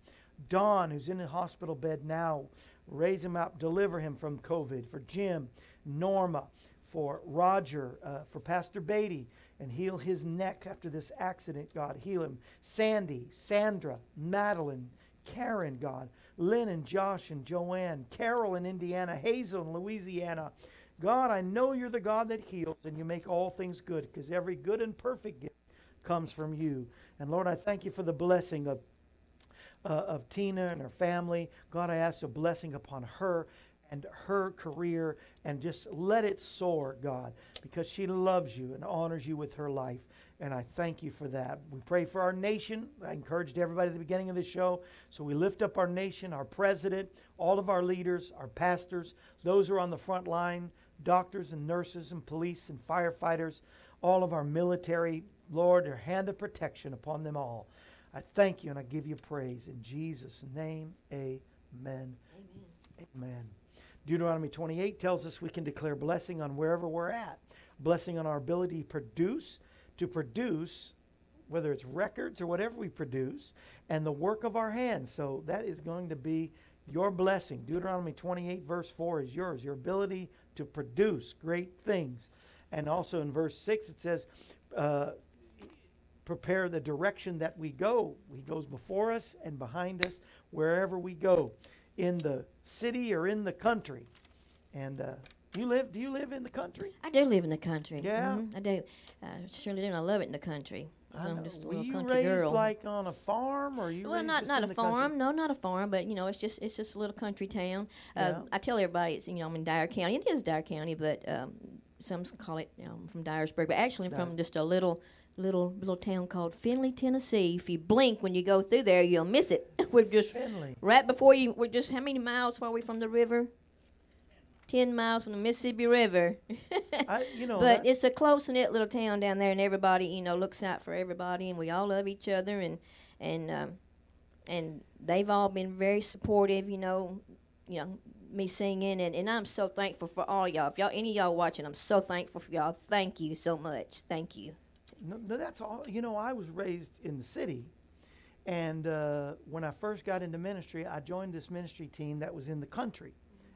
Don, who's in the hospital bed now, raise him up, deliver him from COVID. For Jim, Norma, for Roger, uh, for Pastor Beatty, and heal his neck after this accident, God. Heal him. Sandy, Sandra, Madeline, Karen, God. Lynn and Josh and Joanne. Carol in Indiana. Hazel in Louisiana. God, I know you're the God that heals, and you make all things good, because every good and perfect gift comes from you. And Lord, I thank you for the blessing of Uh, of Tina and her family. God, I ask a blessing upon her and her career, and just let it soar, God, because she loves you and honors you with her life, and I thank you for that. We pray for our nation. I encouraged everybody at the beginning of the show, so we lift up our nation, our president, all of our leaders, our pastors, those who are on the front line, doctors and nurses and police and firefighters, all of our military. Lord, your hand of protection upon them all. I thank you and I give you praise. In Jesus' name, amen. Amen. Amen. Deuteronomy twenty-eight tells us we can declare blessing on wherever we're at. Blessing on our ability to produce, to produce, whether it's records or whatever we produce, and the work of our hands. So that is going to be your blessing. Deuteronomy twenty-eight, verse four is yours. Your ability to produce great things. And also in verse six it says, uh, prepare the direction that we go. He goes before us and behind us wherever we go, in the city or in the country. And uh, you live, do you live in the country? I do live in the country. Yeah? Mm-hmm. I do. I surely do, and I love it in the country. I'm just a little country girl. Were you raised like on a farm, or you? Well, not not a farm. No, not a farm. But you know, it's just it's just a little country town. Uh, yeah. I tell everybody, it's you know, I'm in Dyer County. It is Dyer County, but um, some call it you know, from Dyersburg. But actually, I'm from just a little. Little little town called Finley, Tennessee. If you blink when you go through there, you'll miss it. We're just Finley. Right before you. We're just how many miles far are we from the river? Ten miles from the Mississippi River. I, you know, but it's a close knit little town down there, and everybody you know looks out for everybody, and we all love each other, and and um, and they've all been very supportive. You know, you know. me singing, and, and I'm so thankful for all y'all. If y'all any of y'all watching, I'm so thankful for y'all. Thank you so much. Thank you. No, no, that's all. You know, I was raised in the city, and uh, when I first got into ministry, I joined this ministry team that was in the country,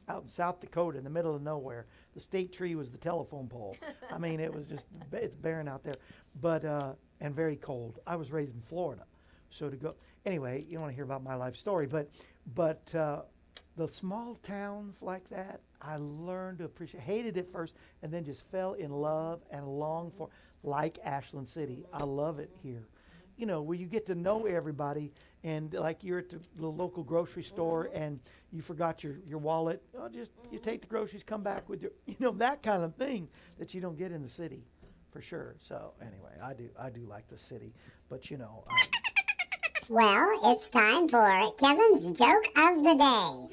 out in South Dakota, in the middle of nowhere. The state tree was the telephone pole. I mean, it was just, it's barren out there, but, uh, and very cold. I was raised in Florida, so to go, anyway, you don't want to hear about my life story, but, but uh, the small towns like that, I learned to appreciate, hated it first, and then just fell in love and longed for, like Ashland City. I love it here. You know, where you get to know everybody, and like you're at the, the local grocery store and you forgot your, your wallet. Oh, just you take the groceries, come back with your, you know, that kind of thing that you don't get in the city, for sure. So anyway, I do, I do like the city, but you know. I well, it's time for Kevin's joke of the day.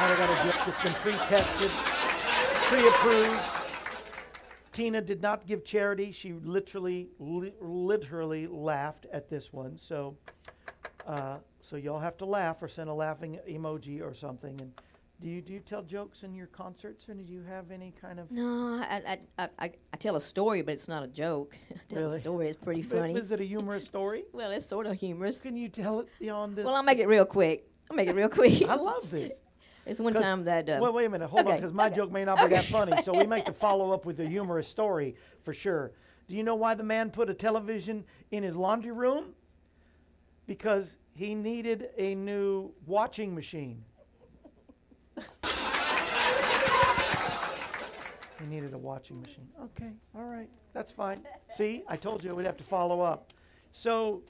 I got a joke that's been pre-tested, pre-approved. Tina did not give charity. She literally, li literally laughed at this one. So, uh, so y'all have to laugh or send a laughing emoji or something. And do you do you tell jokes in your concerts, or do you have any kind of? No, I I I, I tell a story, but it's not a joke. I tell really? a story. It's pretty funny. Is it a humorous story? Well, it's sort of humorous. Can you tell it beyond this? Well, I'll make it real quick. I'll make it real quick. I love this. It's one time that... Uh, well, wait a minute. Hold okay, on, because my okay. joke may not be okay. that funny, so we make the follow-up with a humorous story for sure. Do you know why the man put a television in his laundry room? Because he needed a new watching machine. He needed a watching machine. Okay, all right. That's fine. See, I told you we'd have to follow up. So...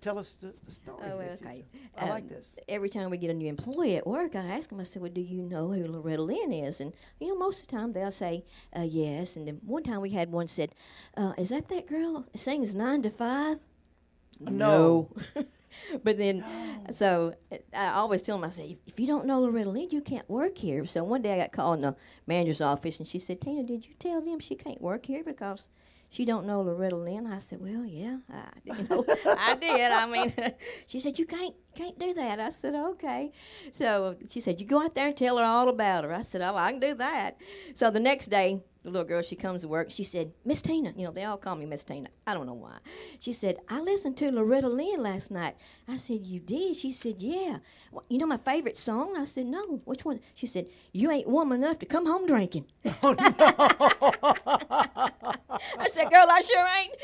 Tell us the, the story. Oh, okay. I um, like this. Every time we get a new employee at work, I ask them, I said, well, do you know who Loretta Lynn is? And, you know, most of the time they'll say, uh, yes. And then one time we had one said, uh, is that that girl that sings nine to five? No. no. But then, oh. so I always tell them, I say, if you don't know Loretta Lynn, you can't work here. So one day I got called in the manager's office, and she said, Tina, did you tell them she can't work here because she don't know Loretta Lynn? I said, well, yeah, I did. Know. I did. I mean, she said, you can't can't do that. I said, okay. So she said, you go out there and tell her all about her. I said, oh, I can do that. So the next day, the little girl, she comes to work. She said, Miss Tina. You know, they all call me Miss Tina. I don't know why. She said, I listened to Loretta Lynn last night. I said, you did? She said, yeah. Well, you know my favorite song? I said, no. Which one? She said, you ain't woman enough to come home drinking. Oh, no. I said, girl, I sure ain't.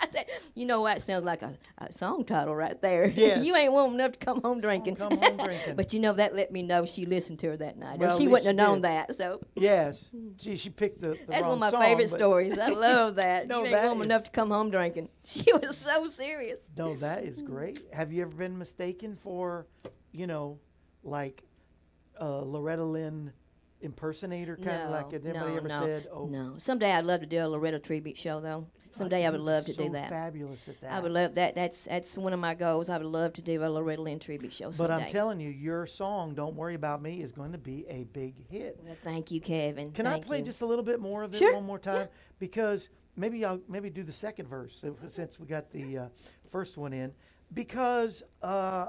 I said, you know what? It sounds like a, a song title right there. Yes. You ain't woman enough to come home drinking. Come home drinking. But you know, that let me know she listened to her that night. Well, she wouldn't have known did. that. So yes, she she picked the, the That's wrong one of my song, favorite stories. I love that. No, you ain't that woman is. enough to come home drinking. She was so serious. No, that is great. Have you ever been mistaken for, you know, like uh, Loretta Lynn impersonator kind of no, like it? Anybody no, ever no, said, oh, no. Someday I'd love to do a Loretta tribute show, though. Someday I, I would love to so do that. Fabulous at that. I would love that. That's that's one of my goals. I would love to do a Loretta Lynn tribute show someday. But I'm telling you, your song, Don't Worry About Me, is going to be a big hit. Well, thank you, Kevin. Can thank I play you. just a little bit more of it sure. one more time? Yeah. Because maybe I'll maybe do the second verse since we got the uh, first one in. Because uh,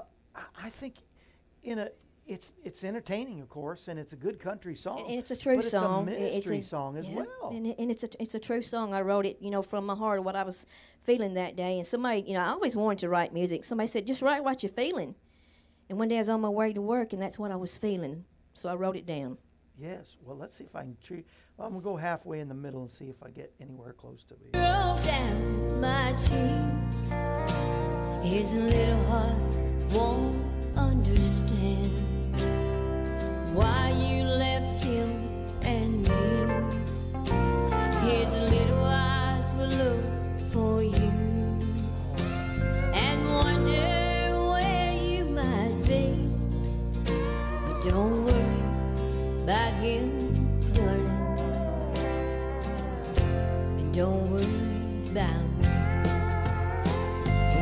I think in a... It's it's entertaining, of course, and it's a good country song. And it's a true but song. It's a ministry it's a, song as yeah, well. And, it, and it's a it's a true song. I wrote it, you know, from my heart, what I was feeling that day. And somebody, you know, I always wanted to write music. Somebody said, just write what you're feeling. And one day I was on my way to work, and that's what I was feeling. So I wrote it down. Yes. Well, let's see if I can treat. Well, I'm gonna go halfway in the middle and see if I get anywhere close to it. Roll down my cheeks. Here's a little heart won't understand why you left him and me. His little eyes will look for you and wonder where you might be. But don't worry about him, darling, and don't worry about me.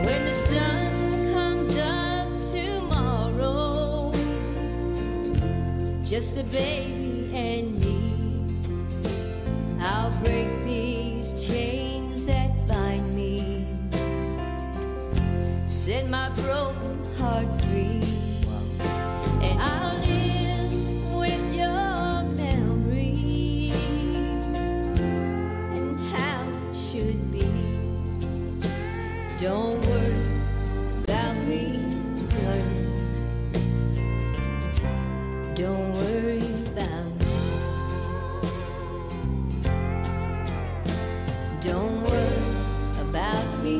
When the sun just the baby and me, I'll break these chains that bind me, set my broken heart free, and I'll live with your memory, and how it should be. Don't worry about me, darling, don't worry. Don't worry about me.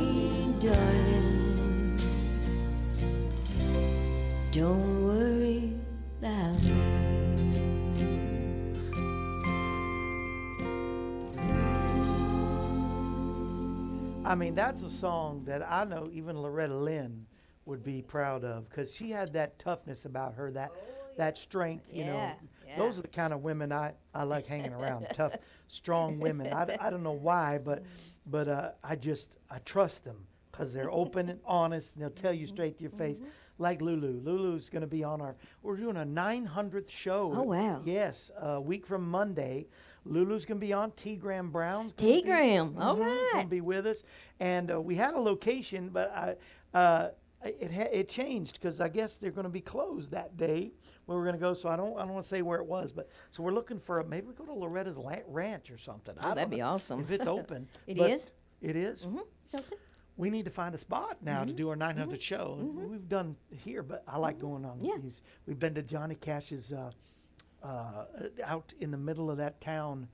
I mean, that's a song that I know even Loretta Lynn would be proud of, because she had that toughness about her, that, oh, yeah. that strength, you yeah, know. Yeah. Those are the kind of women I, I like hanging around, tough, strong women. I, I don't know why, but, but uh, I just, I trust them, because they're open and honest, and they'll tell you straight to your face. Mm-hmm. Like Lulu. Lulu's going to be on our, we're doing a nine hundredth show. Oh, wow. Yes, a week from Monday. Lulu's going to be on. T. Graham Brown's T. Graham, mm-hmm, all right. going to be with us. And uh, we had a location, but I, uh, it ha it changed because I guess they're going to be closed that day where we're going to go. So I don't I don't want to say where it was, but so we're looking for, a, maybe we go to Loretta's Ranch or something. Oh, I that'd be know awesome. If it's open. It is? It is. Mm-hmm. It's open. We need to find a spot now mm-hmm. to do our nine hundredth mm-hmm. show. Mm-hmm. We've done here, but I like mm-hmm. going on yeah. these. We've been to Johnny Cash's uh, uh, out in the middle of that town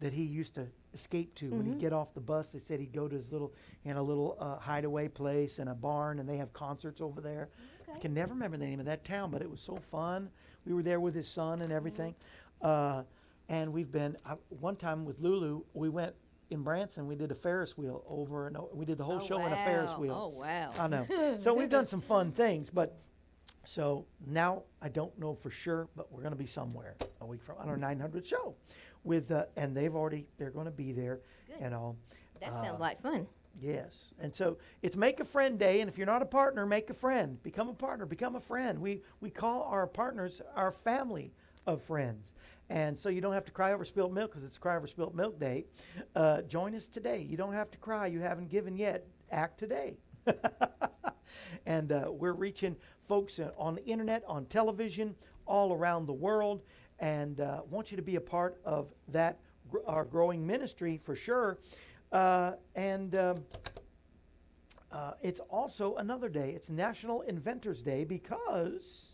that he used to escape to. Mm-hmm. When he'd get off the bus, they said he'd go to his little, in a little uh, hideaway place and a barn, and they have concerts over there. Okay. I can never remember the name of that town, but it was so fun. We were there with his son and everything. Mm-hmm. uh, and we've been, uh, one time with Lulu, we went, in Branson, we did a Ferris wheel over and over. We did the whole oh, show wow. in a Ferris wheel. Oh, wow. I know. So we've done some fun things, but so now I don't know for sure, but we're going to be somewhere a week from on our nine hundredth show with, uh, and they've already, they're going to be there Good. and all. That uh, sounds like fun. Yes. And so it's Make a Friend Day, and if you're not a partner, make a friend. Become a partner. Become a friend. We, we call our partners our family of friends. And so you don't have to cry over spilt milk because it's Cry Over Spilt Milk Day. Uh, join us today. You don't have to cry. You haven't given yet. Act today. And uh, we're reaching folks on the internet, on television, all around the world, and uh, want you to be a part of that, gr- our growing ministry for sure. Uh, and um, uh, it's also another day. It's National Inventors Day because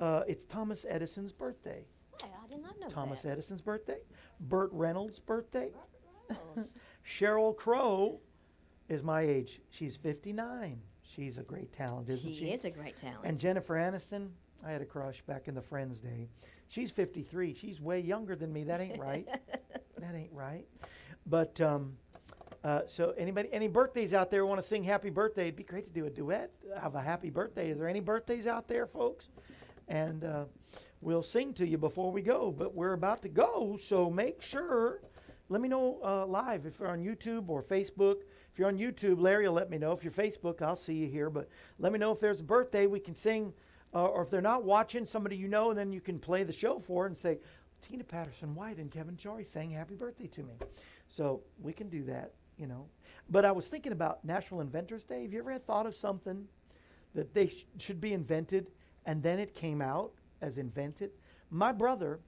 uh, it's Thomas Edison's birthday. Well, I did not know Thomas that. Edison's birthday. Burt Reynolds' birthday. Burt Reynolds. Cheryl Crow is my age. She's fifty-nine. She's a great talent, isn't she? She is a great talent. And Jennifer Aniston, I had a crush back in the Friends Day. She's fifty-three. She's way younger than me. That ain't right. That ain't right. But um, uh, so anybody, any birthdays out there want to sing happy birthday? It'd be great to do a duet of a happy birthday. Is there any birthdays out there, folks? And uh, we'll sing to you before we go. But we're about to go, so make sure. Let me know uh, live if you're on YouTube or Facebook. If you're on YouTube, Larry will let me know. If you're Facebook, I'll see you here. But let me know if there's a birthday. We can sing, uh, or if they're not watching, somebody you know, and then you can play the show for and say, Tina Patterson-White and Kevin Shorey sang happy birthday to me. So we can do that, you know. But I was thinking about National Inventors Day. Have you ever had thought of something that they sh- should be invented, and then it came out as invented? My brother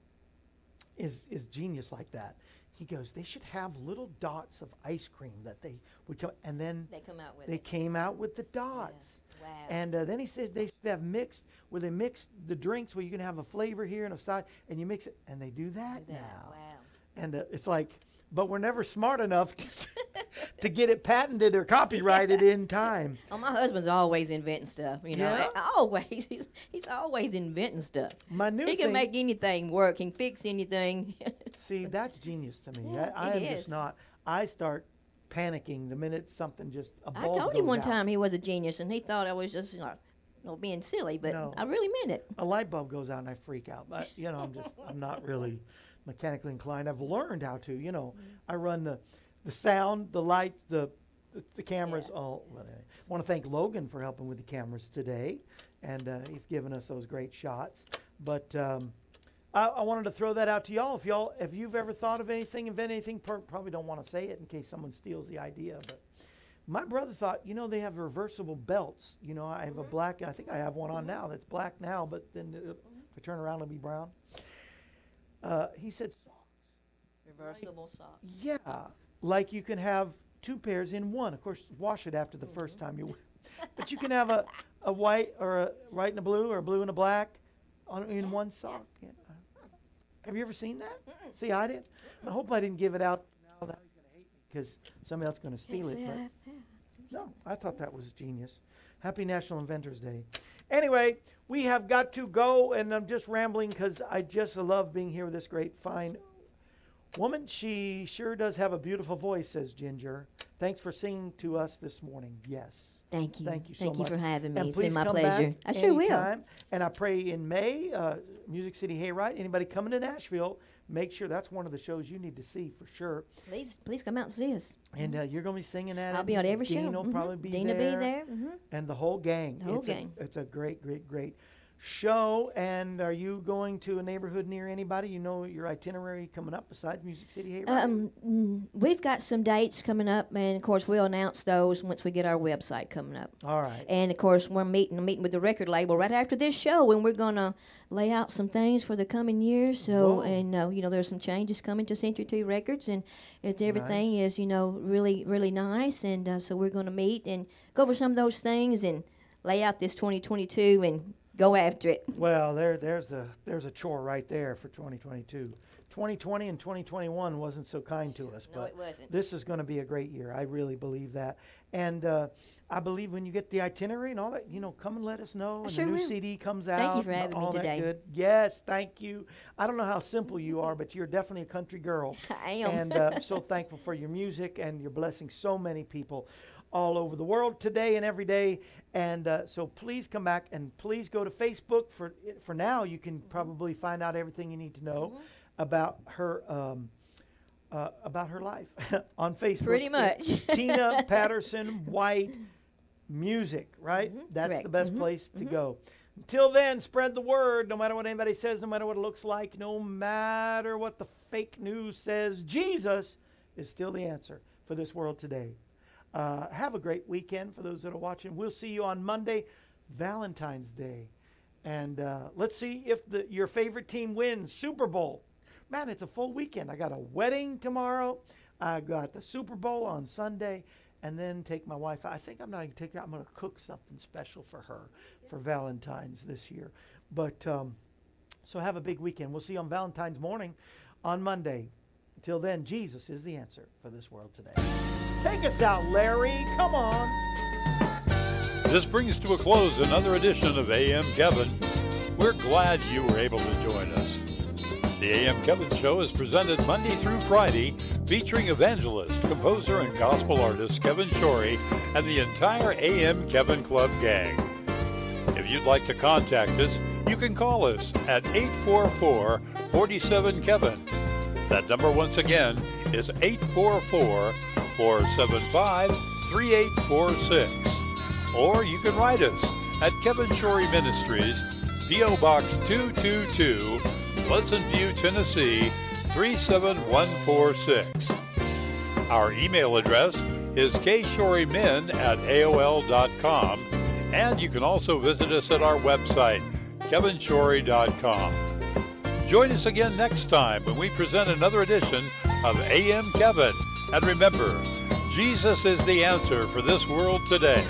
is is genius like that. He goes, they should have little dots of ice cream that they would come, and then they come out with. They it. came out with the dots. Yeah. Wow. And uh, then he says they should have mixed, where they mix the drinks, where you can have a flavor here and a side, and you mix it, and they do that, do that. now. Wow. And uh, it's like, but we're never smart enough to get it patented or copyrighted in time. Oh, my husband's always inventing stuff, you know. Yeah. Always, he's he's always inventing stuff. My new he can thing, make anything work, he can fix anything. See, that's genius to me. Yeah, I, I am is. just not. I start panicking the minute something just. A I told you one out. time he was a genius, and he thought I was just you know, you know being silly, but no, I really meant it. A light bulb goes out, and I freak out. But you know, I'm just I'm not really mechanically inclined. I've learned how to. You know, mm-hmm. I run the. The sound, the light, the the, the cameras, yeah. all. I want to thank Logan for helping with the cameras today, and uh, he's given us those great shots. But um, I, I wanted to throw that out to y'all. If y'all, if you've ever thought of anything, invent anything, per- probably don't want to say it in case someone steals the idea. But my brother thought, you know, they have reversible belts. You know, I have mm-hmm. a black, I think I have one on mm-hmm. now that's black now, but then mm-hmm. if I turn around, it'll be brown. Uh, he said socks. Reversible like, socks. Yeah. Like you can have two pairs in one. Of course, wash it after the mm-hmm. first time you wear it. But you can have a, a white or a white and a blue or a blue and a black on, in one sock. Yeah. Have you ever seen that? Mm-mm. See, I didn't. I hope I didn't give it out. No, that was going to hate me because somebody else is going to steal it. But no, I thought that was genius. Happy National Inventors Day. Anyway, we have got to go, and I'm just rambling because I just love being here with this great fine woman. She sure does have a beautiful voice, says Ginger. Thanks for singing to us this morning. Yes. Thank you. Thank you so Thank much. Thank you for having me. And it's been my pleasure. I sure will. And I pray in May, uh, Music City Hayride, anybody coming to Nashville, make sure that's one of the shows you need to see for sure. Please please come out and see us. And uh, you're going to be singing at I'll be on every Dean show. Dean will mm-hmm. probably be Dean there. Dean will be there. Mm-hmm. And the whole gang. The whole it's gang. A, it's a great, great, great show. And are you going to a neighborhood near anybody? You know your itinerary coming up besides Music City Hayride? Um, we've got some dates coming up, and of course we'll announce those once we get our website coming up. All right. And of course we're meeting meeting with the record label right after this show, and we're gonna lay out some things for the coming year. So Whoa. and uh, you know there's some changes coming to Century Two Records, and it's everything nice. is you know really really nice, and uh, so we're gonna meet and go over some of those things and lay out this twenty twenty-two and go after it. Well, there, there's a, there's a chore right there for twenty twenty-two. twenty twenty and twenty twenty-one wasn't so kind to us. No, but it wasn't. This is going to be a great year. I really believe that. And uh, I believe when you get the itinerary and all that, you know, come and let us know. And sure the new will. C D comes out. Thank you for having me today. Good. Yes, thank you. I don't know how simple you are, but you're definitely a country girl. I am. And I'm uh, so thankful for your music, and you're blessing so many people all over the world today and every day. And uh, so please come back, and please go to Facebook. For for now, you can probably find out everything you need to know mm-hmm. about her um, uh, about her life on Facebook. Pretty much. Tina Patterson-White Music, right? Mm-hmm. That's Correct. the best mm-hmm. place to mm-hmm. go. Until then, spread the word, no matter what anybody says, no matter what it looks like, no matter what the fake news says, Jesus is still the answer for this world today. Uh, have a great weekend for those that are watching. We'll see you on Monday, Valentine's Day. And uh, let's see if the, your favorite team wins Super Bowl. Man, it's a full weekend. I got a wedding tomorrow. I got the Super Bowl on Sunday. And then take my wife out. I think I'm not going to take her out. I'm going to cook something special for her for Valentine's this year. But um, so have a big weekend. We'll see you on Valentine's morning on Monday. Until then, Jesus is the answer for this world today. Take us out, Larry. Come on. This brings to a close another edition of A M Kevin. We're glad you were able to join us. The A M Kevin Show is presented Monday through Friday, featuring evangelist, composer, and gospel artist Kevin Shorey and the entire A M Kevin Club gang. If you'd like to contact us, you can call us at eight four four, four seven, Kevin. That number once again is eight four four, four seven five, three eight four six. Or you can write us at Kevin Shorey Ministries, P O Box two two two, Pleasant View, Tennessee, three seven one four six. Our email address is k shorey min at A O L dot com, and you can also visit us at our website, kevin shorey dot com. Join us again next time when we present another edition of A M Kevin. And remember, Jesus is the answer for this world today.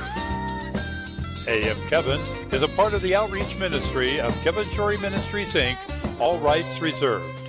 A M Kevin is a part of the outreach ministry of Kevin Shorey Ministries, Incorporated, all rights reserved.